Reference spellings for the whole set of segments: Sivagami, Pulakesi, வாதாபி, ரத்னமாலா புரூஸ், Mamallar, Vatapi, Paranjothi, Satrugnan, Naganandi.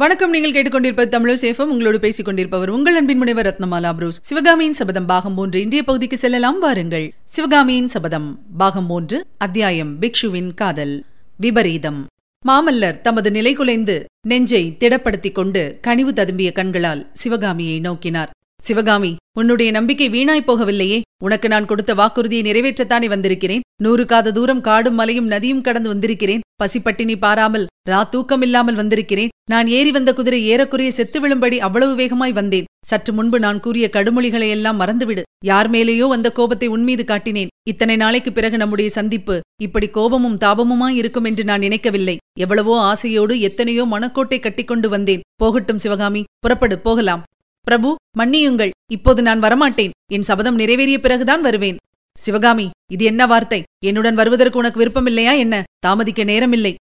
வணக்கம். நீங்கள் கேட்டுக்கொண்டிருப்பது தமிழசேஃபம். உங்களோடு பேசிக் கொண்டிருப்பவர் உங்கள் அன்பின் முனைவர் ரத்னமாலா புரூஸ். சிவகாமியின் சபதம் பாகம் 3 இன்றைய பகுதிக்கு செல்லலாம் வாருங்கள். சிவகாமியின் சபதம் பாகம் 3 அத்தியாயம் பிக்ஷுவின் காதல் விபரீதம். மாமல்லர் தமது நிலை குலைந்து நெஞ்சை திடப்படுத்திக் கொண்டு கனிவு ததும்பிய கண்களால் சிவகாமியை நோக்கினார். சிவகாமி, உன்னுடைய நம்பிக்கை வீணாய் போகவில்லையே. உனக்கு நான் கொடுத்த வாக்குறுதியை நிறைவேற்றத்தானே வந்திருக்கிறேன். 100 காத தூரம் காடும் மலையும் நதியும் கடந்து வந்திருக்கிறேன். பசிப்பட்டினி பாராமல் ராத்தூக்கம் இல்லாமல் வந்திருக்கிறேன். நான் ஏறி வந்த குதிரை ஏறக்குறைய செத்து விழும்படி அவ்வளவு வேகமாய் வந்தேன். சற்று முன்பு நான் கூறிய கடுமொழிகளை எல்லாம் மறந்துவிடு. யார் மேலேயோ வந்த கோபத்தை உன்மீது காட்டினேன். இத்தனை நாளைக்கு பிறகு நம்முடைய சந்திப்பு இப்படி கோபமும் தாபமுமாய் இருக்கும் என்று நான் நினைக்கவில்லை. எவ்வளவோ ஆசையோடு எத்தனையோ மனக்கோட்டை கட்டிக்கொண்டு வந்தேன். போகட்டும் சிவகாமி, புறப்படு, போகலாம். பிரபு, மன்னியுங்கள், இப்போது நான் வரமாட்டேன். என் சபதம் நிறைவேறிய பிறகுதான் வருவேன். சிவகாமி, இது என்ன வார்த்தை? என்னுடன் வருவதற்கு உனக்கு விருப்பமில்லையா என்ன? தாமதிக்க நேரமில்லை.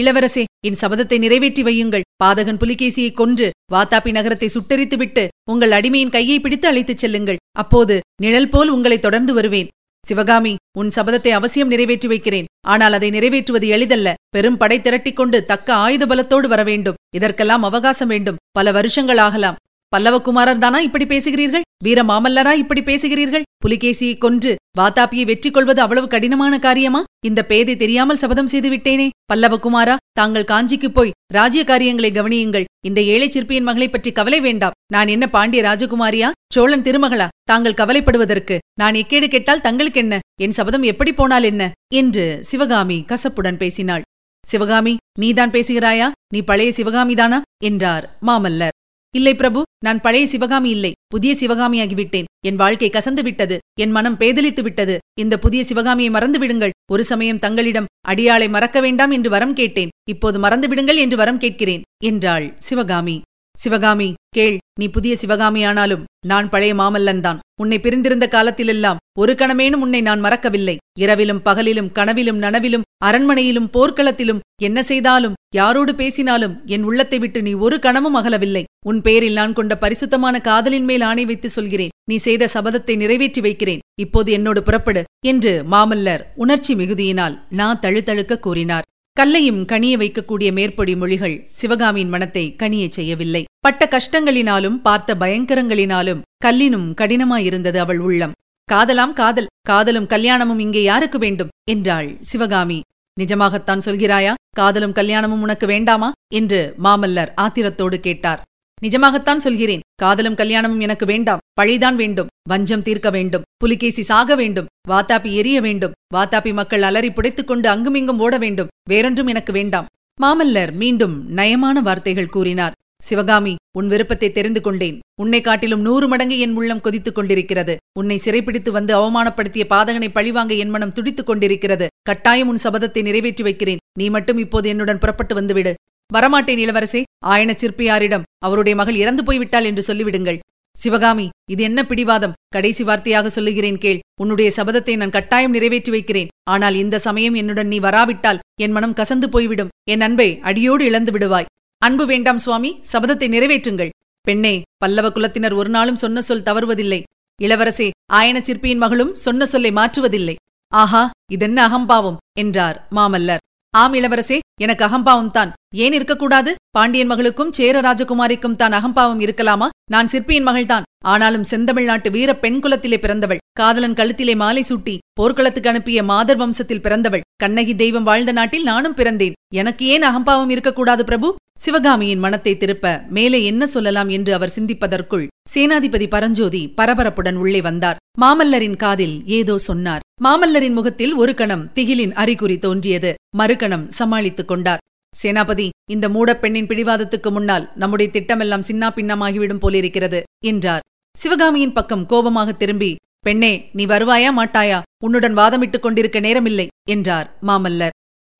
இளவரசே, என் சபதத்தை நிறைவேற்றி வையுங்கள். பாதகன் புலிகேசியை கொன்று வாதாபி நகரத்தை சுட்டெரித்துவிட்டு உங்கள் அடிமையின் கையை பிடித்து அழைத்துச் செல்லுங்கள். அப்போது நிழல் போல் உங்களை தொடர்ந்து வருவேன். சிவகாமி, உன் சபதத்தை அவசியம் நிறைவேற்றி வைக்கிறேன். ஆனால் அதை நிறைவேற்றுவது எளிதல்ல. பெரும் படை திரட்டிக்கொண்டு தக்க ஆயுத பலத்தோடு வரவேண்டும். இதற்கெல்லாம் அவகாசம் வேண்டும். பல வருஷங்கள் ஆகலாம். பல்லவகுமாரர் தானா இப்படி பேசுகிறீர்கள்? வீர மாமல்லரா இப்படி பேசுகிறீர்கள்? புலிகேசியை கொன்று வாதாபியை வெற்றி கொள்வது அவ்வளவு கடினமான காரியமா? இந்த பேதை தெரியாமல் சபதம் செய்துவிட்டேனே. பல்லவகுமாரா, தாங்கள் காஞ்சிக்கு போய் ராஜ்ய காரியங்களை கவனியுங்கள். இந்த ஏழை சிற்பியின் மகளை பற்றி கவலை வேண்டாம். நான் என்ன பாண்டிய ராஜகுமாரியா, சோழன் திருமகளா தாங்கள் கவலைப்படுவதற்கு? நான் எக்கேடு கெட்டால் தங்களுக்கு என்ன? என் சபதம் எப்படி போனால் என்ன என்று சிவகாமி கசப்புடன் பேசினாள். சிவகாமி, நீதான் பேசுகிறாயா? நீ பழைய சிவகாமிதானா என்றார் மாமல்லர். இல்லை பிரபு, நான் பழைய சிவகாமி இல்லை, புதிய சிவகாமியாகிவிட்டேன். என் வாழ்க்கை கசந்து விட்டது. என் மனம் பேதலித்து விட்டது. இந்த புதிய சிவகாமியை மறந்து விடுங்கள். ஒரு சமயம் தங்களிடம் அடியாளை மறக்க வேண்டாம் என்று வரம் கேட்டேன். இப்போது மறந்து விடுங்கள் என்று வரம் கேட்கிறேன் என்றாள் சிவகாமி. சிவகாமி கேள், நீ புதிய சிவகாமியானாலும் நான் பழைய மாமல்லன்தான். உன்னை பிரிந்திருந்த காலத்திலெல்லாம் ஒரு கணமேனும் உன்னை நான் மறக்கவில்லை. இரவிலும் பகலிலும் கனவிலும் நனவிலும் அரண்மனையிலும் போர்க்களத்திலும் என்ன செய்தாலும் யாரோடு பேசினாலும் என் உள்ளத்தை விட்டு நீ ஒரு கணமும் அகலவில்லை. உன் பேரில் நான் கொண்ட பரிசுத்தமான காதலின் மேல் ஆணை வைத்து சொல்கிறேன். நீ செய்த சபதத்தை நிறைவேற்றி வைக்கிறேன். இப்போது என்னோடு புறப்படு என்று மாமல்லர் உணர்ச்சி மிகுதியினால் நான் தழுதழுக்க கூறினார். கல்லையும் கனிய வைக்கக்கூடிய மேற்பொடி மொழிகள் சிவகாமியின் மனத்தை கனிய செய்யவில்லை. பட்ட கஷ்டங்களினாலும் பார்த்த பயங்கரங்களினாலும் கல்லினும் கடினமாயிருந்தது அவள் உள்ளம். காதலாம் காதல், காதலும் கல்யாணமும் இங்கே யாருக்கு வேண்டும் என்றாள் சிவகாமி. நிஜமாகத்தான் சொல்கிறாயா? காதலும் கல்யாணமும் உனக்கு வேண்டாமா என்று மாமல்லர் ஆத்திரத்தோடு கேட்டார். நிஜமாகத்தான் சொல்கிறேன். காதலும் கல்யாணமும் எனக்கு வேண்டாம். பழிதான் வேண்டும். வஞ்சம் தீர்க்க வேண்டும். புலிகேசி சாக வேண்டும். வாதாபி எரிய வேண்டும். வாதாபி மக்கள் அலறி புடைத்துக் கொண்டு அங்குமிங்கும் ஓட வேண்டும். வேறொன்றும் எனக்கு வேண்டாம். மாமல்லர் மீண்டும் நயமான வார்த்தைகள் கூறினார். சிவகாமி, உன் விருப்பத்தை தெரிந்து கொண்டேன். உன்னை காட்டிலும் 100 மடங்கு என் உள்ளம் கொதித்துக் கொண்டிருக்கிறது. உன்னை சிறைப்பிடித்து வந்து அவமானப்படுத்திய பாதகனை பழிவாங்க என் மனம் துடித்துக் கொண்டிருக்கிறது. கட்டாயம் உன் சபதத்தை நிறைவேற்றி வைக்கிறேன். நீ மட்டும் இப்போது என்னுடன் புறப்பட்டு வந்துவிடு. வரமாட்டேன் இளவரசே. ஆயன சிற்பியாரிடம் அவருடைய மகள் இறந்து போய்விட்டாள் என்று சொல்லிவிடுங்கள். சிவகாமி, இது என்ன பிடிவாதம்? கடைசி வார்த்தையாக சொல்லுகிறேன் கேள். உன்னுடைய சபதத்தை நான் கட்டாயம் நிறைவேற்றி வைக்கிறேன். ஆனால் இந்த சமயம் என்னுடன் நீ வராவிட்டால் என் மனம் கசந்து போய்விடும். என் அன்பை அடியோடு இழந்து விடுவாய். அன்பு வேண்டாம் சுவாமி, சபதத்தை நிறைவேற்றுங்கள். பெண்ணே, பல்லவ குலத்தினர் ஒரு நாளும் சொன்ன சொல் தவறுவதில்லை. இளவரசே, ஆயன சிற்பியின் மகளும் சொன்ன சொல்லை மாற்றுவதில்லை. ஆஹா, இதென்ன அகம்பாவம் என்றார் மாமல்லர். ஆம் இளவரசே, எனக்கு அகம்பாவம் தான். ஏன் இருக்கக்கூடாது? பாண்டியன் மகளுக்கும் சேர ராஜகுமாரிக்கும் தான் அகம்பாவம் இருக்கலாமா? நான் சிற்பியின் மகள்தான். ஆனாலும் செந்தமிழ்நாட்டு வீர பெண் குலத்திலே பிறந்தவள். காதலன் கழுத்திலே மாலை சூட்டி போர்க்களத்துக்கு அனுப்பிய மாதர் வம்சத்தில் பிறந்தவள். கண்ணகி தெய்வம் வாழ்ந்த நாட்டில் நானும் பிறந்தேன். எனக்கு ஏன் அகம்பாவம் இருக்கக்கூடாது பிரபு? சிவகாமியின் மனத்தை திருப்ப மேலே என்ன சொல்லலாம் என்று அவர் சிந்திப்பதற்குள் சேனாதிபதி பரஞ்சோதி பரபரப்புடன் உள்ளே வந்தார். மாமல்லரின் காதில் ஏதோ சொன்னார். மாமல்லரின் முகத்தில் ஒரு கணம் திகிலின் அறிகுறி தோன்றியது. மறுகணம் சமாளித்துக் கொண்டார். சேனாபதி, இந்த மூடப்பெண்ணின் பிடிவாதத்துக்கு முன்னால் நம்முடைய திட்டமெல்லாம் சின்னா பின்னமாகிவிடும் போலிருக்கிறது என்றார். சிவகாமியின் பக்கம் கோபமாக திரும்பி, பெண்ணே, நீ வருவாயா மாட்டாயா? உன்னுடன் வாதமிட்டுக் கொண்டிருக்க நேரமில்லை என்றார் மாமல்லர்.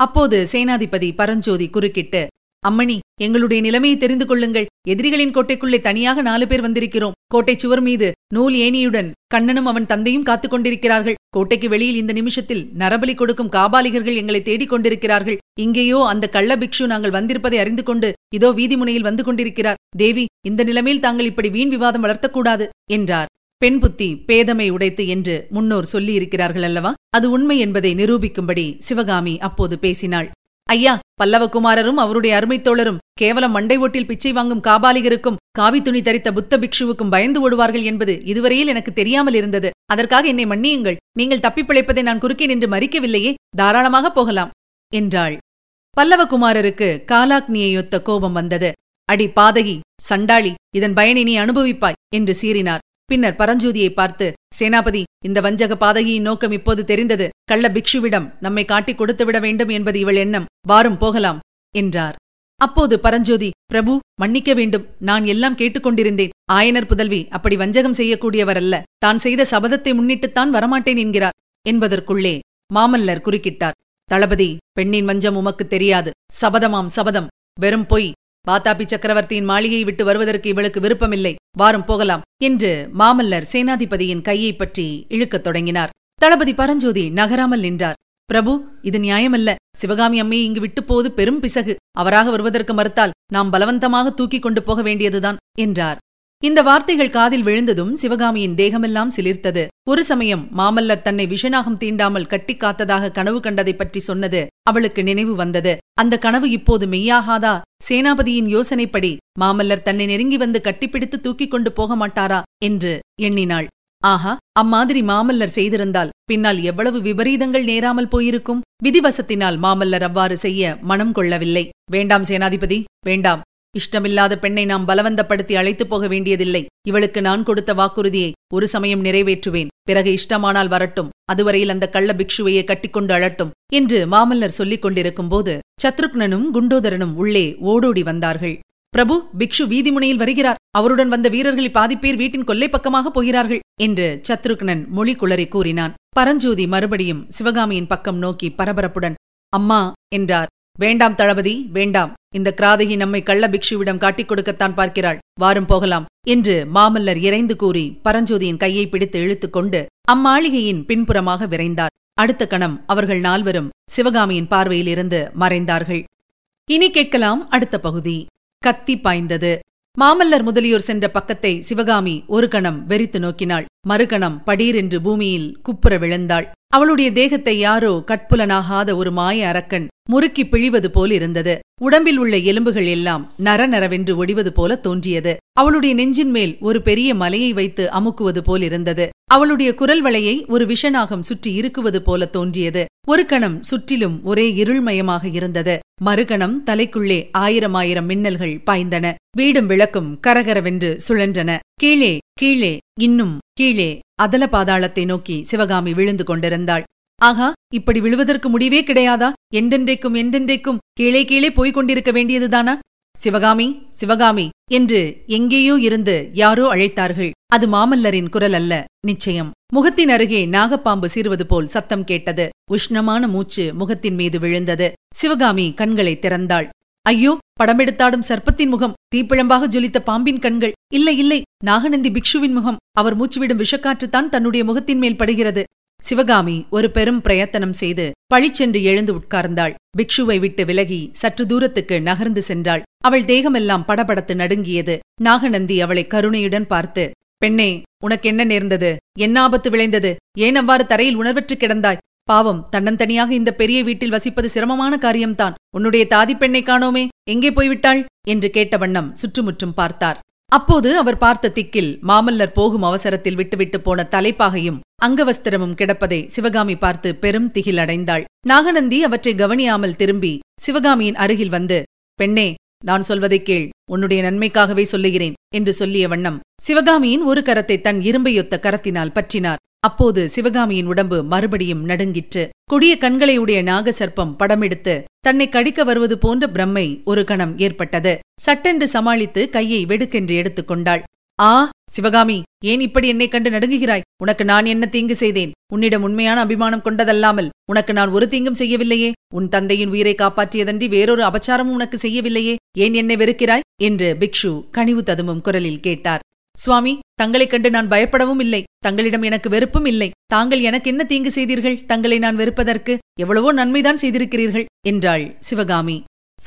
அப்போது சேனாதிபதி பரஞ்சோதி குறுக்கிட்டு, அம்மணி, எங்களுடைய நிலைமையை தெரிந்து கொள்ளுங்கள். எதிரிகளின் கோட்டைக்குள்ளே தனியாக 4 பேர் வந்திருக்கிறோம். கோட்டை சுவர் மீது நூல் ஏணியுடன் கண்ணனும் அவன் தந்தையும் காத்துக் கொண்டிருக்கிறார்கள். கோட்டைக்கு வெளியில் இந்த நிமிஷத்தில் நரபலி கொடுக்கும் காபாலிகர்கள் எங்களை தேடிக் கொண்டிருக்கிறார்கள். இங்கேயோ அந்த கள்ள பிக்ஷு நாங்கள் வந்திருப்பதை அறிந்து கொண்டு இதோ வீதி முனையில் வந்து கொண்டிருக்கிறார். தேவி, இந்த நிலைமையில் தாங்கள் இப்படி வீண் விவாதம் வளர்த்தக்கூடாது என்றார். பெண் புத்தி பேதமை உடைத்து என்று முன்னோர் சொல்லியிருக்கிறார்கள் அல்லவா? அது உண்மை என்பதை நிரூபிக்கும்படி சிவகாமி அப்போது பேசினாள். ஐயா, பல்லவகுமாரரும் அவருடைய அருமைத்தோழரும் கேவலம் மண்டை ஓட்டில் பிச்சை வாங்கும் காபாலிகருக்கும் காவித்துணி தரித்த புத்த பிக்ஷுவுக்கும் பயந்து ஓடுவார்கள் என்பது இதுவரையில் எனக்கு தெரியாமல் இருந்தது. அதற்காக என்னை மன்னியுங்கள். நீங்கள் தப்பிப்பிழைப்பதை நான் குறுக்கே நின்று மறிக்கவில்லையே, தாராளமாக போகலாம் என்றாள். பல்லவகுமாரருக்கு காலாக்னியையொத்த கோபம் வந்தது. அடி பாதகி, சண்டாளி, இதன் பயனை நீ அனுபவிப்பாய் என்று சீறினார். பின்னர் பரஞ்சோதியை பார்த்து, சேனாபதி, இந்த வஞ்சக பாதகியின் நோக்கம் இப்போது தெரிந்தது. கள்ள பிக்ஷுவிடம் நம்மை காட்டிக் கொடுத்துவிட வேண்டும் என்பது இவள் எண்ணம். வாரும் போகலாம் என்றார். அப்போது பரஞ்சோதி, பிரபு, மன்னிக்க வேண்டும். நான் எல்லாம் கேட்டுக்கொண்டிருந்தேன். ஆயனர் புதல்வி அப்படி வஞ்சகம் செய்யக்கூடியவரல்ல. தான் செய்த சபதத்தை முன்னிட்டுத்தான் வரமாட்டேன் என்கிறார் என்பதற்குள்ளே மாமல்லர் குறுக்கிட்டார். தளபதி, பெண்ணின் வஞ்சம் உமக்கு தெரியாது. சபதமாம் சபதம், வெறும் பொய். வாதாபி சக்கரவர்த்தியின் மாளிகையை விட்டு வருவதற்கு இவளுக்கு விருப்பமில்லை. வாரும் போகலாம் என்று மாமல்லர் சேனாதிபதியின் கையை பற்றி இழுக்கத் தொடங்கினார். தளபதி பரஞ்சோதி நகராமல் நின்றார். பிரபு, இது நியாயமல்ல. சிவகாமி அம்மையை இங்கு விட்டு போவது பெரும் பிசகு. அவராக வருவதற்கு மறுத்தால் நாம் பலவந்தமாக தூக்கிக் கொண்டு போக வேண்டியதுதான் என்றார். இந்த வார்த்தைகள் காதில் விழுந்ததும் சிவகாமியின் தேகமெல்லாம் சிலிர்த்தது. ஒரு சமயம் மாமல்லர் தன்னை விஷநாகம் தீண்டாமல் கட்டி காத்ததாக கனவு கண்டதை பற்றி சொன்னது அவளுக்கு நினைவு வந்தது. அந்த கனவு இப்போது மெய்யாகாதா? சேனாபதியின் யோசனைப்படி மாமல்லர் தன்னை நெருங்கி வந்து கட்டிப்பிடித்து தூக்கிக் கொண்டு போக மாட்டாரா என்று எண்ணினாள். ஆஹா, அம்மாதிரி மாமல்லர் செய்திருந்தால் பின்னால் எவ்வளவு விபரீதங்கள் நேராமல் போயிருக்கும். விதிவசத்தினால் மாமல்லர் அவ்வாறு செய்ய மனம் கொள்ளவில்லை. வேண்டாம் சேனாதிபதி, வேண்டாம். இஷ்டமில்லாத பெண்ணை நாம் பலவந்தப்படுத்தி அழைத்துப் போக வேண்டியதில்லை. இவளுக்கு நான் கொடுத்த வாக்குறுதியை ஒரு சமயம் நிறைவேற்றுவேன். பிறகு இஷ்டமானால் வரட்டும். அதுவரையில் அந்த கள்ள பிக்ஷுவையே கட்டிக்கொண்டு அழட்டும் என்று மாமல்லர் சொல்லிக் கொண்டிருக்கும் போது சத்ருக்னனும் குண்டோதரனும் உள்ளே ஓடோடி வந்தார்கள். பிரபு, பிக்ஷு வீதிமுனையில் வருகிறார். அவருடன் வந்த வீரர்களில் பாதிப்பேர் வீட்டின் கொல்லை பக்கமாக போகிறார்கள் என்று சத்ருக்னன் மொழி குளறி கூறினான். பரஞ்சோதி மறுபடியும் சிவகாமியின் பக்கம் நோக்கி பரபரப்புடன் அம்மா என்றார். வேண்டாம் தளபதி, வேண்டாம். இந்த கிராதகி நம்மை கள்ள பிக்ஷுவிடம் காட்டிக் கொடுக்கத்தான் பார்க்கிறாள். வாரும் போகலாம் என்று மாமல்லர் இறைந்து கூறி பரஞ்சோதியின் கையை பிடித்து இழுத்துக்கொண்டு அம்மாளிகையின் பின்புறமாக விரைந்தார். அடுத்த கணம் அவர்கள் நால்வரும் சிவகாமியின் பார்வையில் இருந்து மறைந்தார்கள். இனி கேட்கலாம் அடுத்த பகுதி. கத்தி பாய்ந்தது. மாமல்லர் முதலியோர் சென்ற பக்கத்தை சிவகாமி ஒரு கணம் வெறித்து நோக்கினாள். மறுகணம் படீரென்று பூமியில் குப்புற விழுந்தாள். அவளுடைய தேகத்தை யாரோ கட்புலனாகாத ஒரு மாய அரக்கன் முறுக்கி பிழிவது போல் இருந்தது. உடம்பில் உள்ள எலும்புகள் எல்லாம் நரநரவென்று ஒடிவது போல தோன்றியது. அவளுடைய நெஞ்சின் மேல் ஒரு பெரிய மலையை வைத்து அமுக்குவது போல் இருந்தது. அவளுடைய குரல் வளையை ஒரு விஷநாகம் சுற்றி இருக்குவது போல தோன்றியது. ஒரு கணம் சுற்றிலும் ஒரே இருள்மயமாக இருந்தது. மறுகணம் தலைக்குள்ளே ஆயிரம் ஆயிரம் மின்னல்கள் பாய்ந்தன. வீடும் விளக்கும் கரகரவென்று சுழன்றன. கீழே கீழே இன்னும் கீழே அதல பாதாளத்தை நோக்கி சிவகாமி விழுந்து கொண்டிருந்தாள். ஆகா, இப்படி விழுவதற்கு முடிவே கிடையாதா? என்றென்றைக்கும் என்றென்றைக்கும் கீழே கீழே போய்க் கொண்டிருக்க வேண்டியதுதானா? சிவகாமி, சிவகாமி என்று எங்கேயோ இருந்து யாரோ அழைத்தார்கள். அது மாமல்லரின் குரல் அல்ல, நிச்சயம். முகத்தின் அருகே நாகப்பாம்பு சீர்வது போல் சத்தம் கேட்டது. உஷ்ணமான மூச்சு முகத்தின் மீது விழுந்தது. சிவகாமி கண்களை திறந்தாள். ஐயோ, படமெடுத்தாடும் சர்ப்பத்தின் முகம், தீப்பிழம்பாக ஜொலித்த பாம்பின் கண்கள். இல்லை இல்லை, நாகநந்தி பிக்ஷுவின் முகம். அவர் மூச்சுவிடும் விஷக்காற்றுத்தான் தன்னுடைய முகத்தின் மேல் படுகிறது. சிவகாமி ஒரு பெரும் பிரயத்தனம் செய்து பழிச்சென்று எழுந்து உட்கார்ந்தாள். பிக்ஷுவை விட்டு விலகி சற்று தூரத்துக்கு நகர்ந்து சென்றாள். அவள் தேகமெல்லாம் படபடத்து நடுங்கியது. நாகநந்தி அவளை கருணையுடன் பார்த்து, பெண்ணே, உனக்கு என்ன நேர்ந்தது? என்ன ஆபத்து விளைந்தது? ஏன் அவ்வாறு தரையில் உணர்வற்று கிடந்தாய்? பாவம், தன்னந்தனியாக இந்த பெரிய வீட்டில் வசிப்பது சிரமமான காரியம்தான். உன்னுடைய தாதிப்பெண்ணை காணோமே, எங்கே போய்விட்டாள் என்று கேட்ட வண்ணம் சுற்றுமுற்றும் பார்த்தார். அப்போது அவர் பார்த்த திக்கில் மாமல்லர் போகும் அவசரத்தில் விட்டுவிட்டு போன தலைப்பாகையும் அங்கவஸ்திரமும் கிடப்பதை சிவகாமி பார்த்து பெரும் திகில் அடைந்தாள். நாகநந்தி அவற்றை கவனியாமல் திரும்பி சிவகாமியின் அருகில் வந்து, பெண்ணே, நான் சொல்வதை கேள். உன்னுடைய நன்மைக்காகவே சொல்லுகிறேன் என்று சொல்லிய வண்ணம் சிவகாமியின் ஒரு கரத்தை தன் இரும்பையொத்த கரத்தினால் பற்றினார். அப்போது சிவகாமியின் உடம்பு மறுபடியும் நடுங்கிற்று. கொடிய கண்களை உடைய நாக சர்ப்பம் படமெடுத்து தன்னை கடிக்க வருவது போன்ற பிரம்மை ஒரு கணம் ஏற்பட்டது. சட்டென்று சமாளித்து கையை வெடுக்கென்று எடுத்துக்கொண்டாள். ஆ, சிவகாமி, ஏன் இப்படி என்னை கண்டு நடுங்குகிறாய்? உனக்கு நான் என்ன தீங்கு செய்தேன்? உன்னிடம் உண்மையான அபிமானம் கொண்டதல்லாமல் உனக்கு நான் ஒரு தீங்கும் செய்யவில்லையே. உன் தந்தையின் உயிரை காப்பாற்றியதன்றி வேறொரு அபச்சாரமும் உனக்கு செய்யவில்லையே. ஏன் என்னை வெறுக்கிறாய் என்று பிக்ஷு கனிவு ததும்பும் குரலில் கேட்டார். சுவாமி, தங்களைக் கண்டு நான் பயப்படவும் இல்லை. தங்களிடம் எனக்கு வெறுப்பும் இல்லை. தாங்கள் எனக்கு என்ன தீங்கு செய்தீர்கள்? தங்களை நான் வெறுப்பதற்கு எவ்வளவோ நன்மைதான் செய்திருக்கிறீர்கள் என்றாள் சிவகாமி.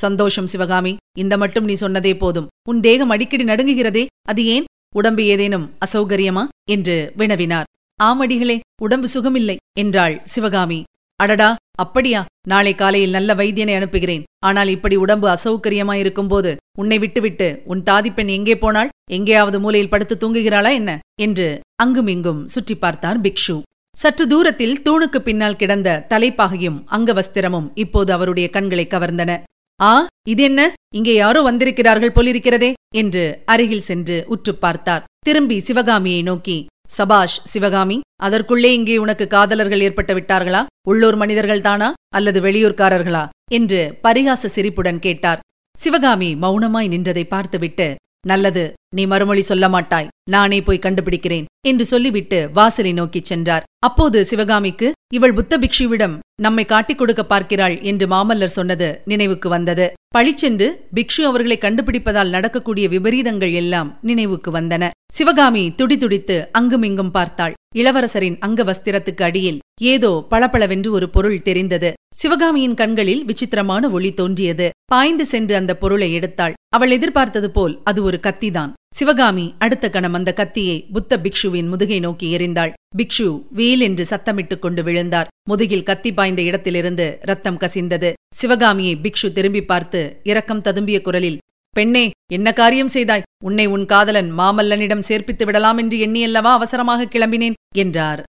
சந்தோஷம் சிவகாமி, இந்த மட்டும் நீ சொன்னதே போதும். உன் தேகம் அடிக்கடி நடுங்குகிறதே, அது ஏன்? உடம்பு ஏதேனும் அசௌகரியமா என்று வினவினார். ஆமடிகளே, உடம்பு சுகமில்லை என்றாள் சிவகாமி. அடடா, அப்படியா? நாளை காலையில் நல்ல வைத்தியனை அனுப்புகிறேன். ஆனால் இப்படி உடம்பு அசௌகரியமாயிருக்கும்போது உன்னை விட்டுவிட்டு உன் தாதிப்பெண் எங்கே போனாள்? எங்கேயாவது மூலையில் படுத்து தூங்குகிறாளா என்ன? என்று அங்குமிங்கும் சுற்றி பார்த்தார் பிக்ஷு. சற்று தூரத்தில் தூணுக்கு பின்னால் கிடந்த தலைப்பாகையும் அங்கவஸ்திரமும் இப்போது அவருடைய கண்களை கவர்ந்தன. ஆ, இது என்ன? இங்கே யாரோ வந்திருக்கிறார்கள் போலிருக்கிறதே என்று அருகில் சென்று உற்று பார்த்தார். திரும்பி சிவகாமியை நோக்கி, சபாஷ் சிவகாமி, அதற்குள்ளே இங்கே உனக்கு காதலர்கள் ஏற்பட்டு விட்டார்களா? உள்ளூர் மனிதர்கள் தானா அல்லது வெளியூர்காரர்களா? என்று பரிகாச சிரிப்புடன் கேட்டார். சிவகாமி மௌனமாய் நின்றதை பார்த்துவிட்டு, நல்லது, நீ மறுமொழி சொல்ல மாட்டாய், நானே போய் கண்டுபிடிக்கிறேன் என்று சொல்லிவிட்டு வாசலை நோக்கிச் சென்றார். அப்போது சிவகாமிக்கு இவள் புத்த பிக்ஷுவிடம் நம்மை காட்டிக் கொடுக்க பார்க்கிறாள் என்று மாமல்லர் சொன்னது நினைவுக்கு வந்தது. பழிச்சென்று பிக்ஷு அவர்களை கண்டுபிடிப்பதால் நடக்கக்கூடிய விபரீதங்கள் எல்லாம் நினைவுக்கு வந்தன. சிவகாமி துடிதுடித்து அங்குமிங்கும் பார்த்தாள். இளவரசரின் அங்கவஸ்திரத்துக்கு அடியில் ஏதோ பளபளவென்று ஒரு பொருள் தெரிந்தது. சிவகாமியின் கண்களில் விசித்திரமான ஒளி தோன்றியது. பாய்ந்து சென்று அந்த பொருளை எடுத்தாள். அவள் எதிர்பார்த்தது போல் அது ஒரு கத்திதான். சிவகாமி அடுத்த கணம் அந்த கத்தியை புத்த பிக்ஷுவின் முதுகை நோக்கி எறிந்தாள். பிக்ஷு வீல் என்று சத்தமிட்டுக் கொண்டு விழுந்தார். முதுகில் கத்தி பாய்ந்த இடத்திலிருந்து ரத்தம் கசிந்தது. சிவகாமியை பிக்ஷு திரும்பி பார்த்து இரக்கம் ததும்பிய குரலில், பெண்ணே, என்ன காரியம் செய்தாய்? உன்னை உன் காதலன் மாமல்லனிடம் சேர்ப்பித்து விடலாம் என்று எண்ணியல்லவா அவசரமாக கிளம்பினேன் என்றார்.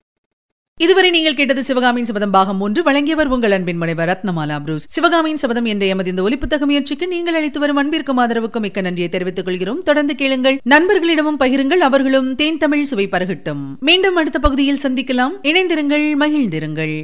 இதுவரை நீங்கள் கேட்டது சிவகாமியின் சபதம் பாகம் 3. வழங்கியவர் உங்கள் அன்பின் முனைவர் ரத்னமாலா புரூஸ். சிவகாமியின் சபதம் என்ற எமது இந்த ஒலிப்புத்தக முயற்சிக்கு நீங்கள் அளித்து வரும் அன்பிற்கும் ஆதரவுக்கும் மிக்க நன்றியை தெரிவித்துக் கொள்கிறோம். தொடர்ந்து கேளுங்கள், நண்பர்களிடமும் பகிருங்கள், அவர்களும் தேன் தமிழ் சுவை பருகட்டும். மீண்டும் அடுத்த பகுதியில் சந்திக்கலாம். இணைந்திருங்கள், மகிழ்ந்திருங்கள்.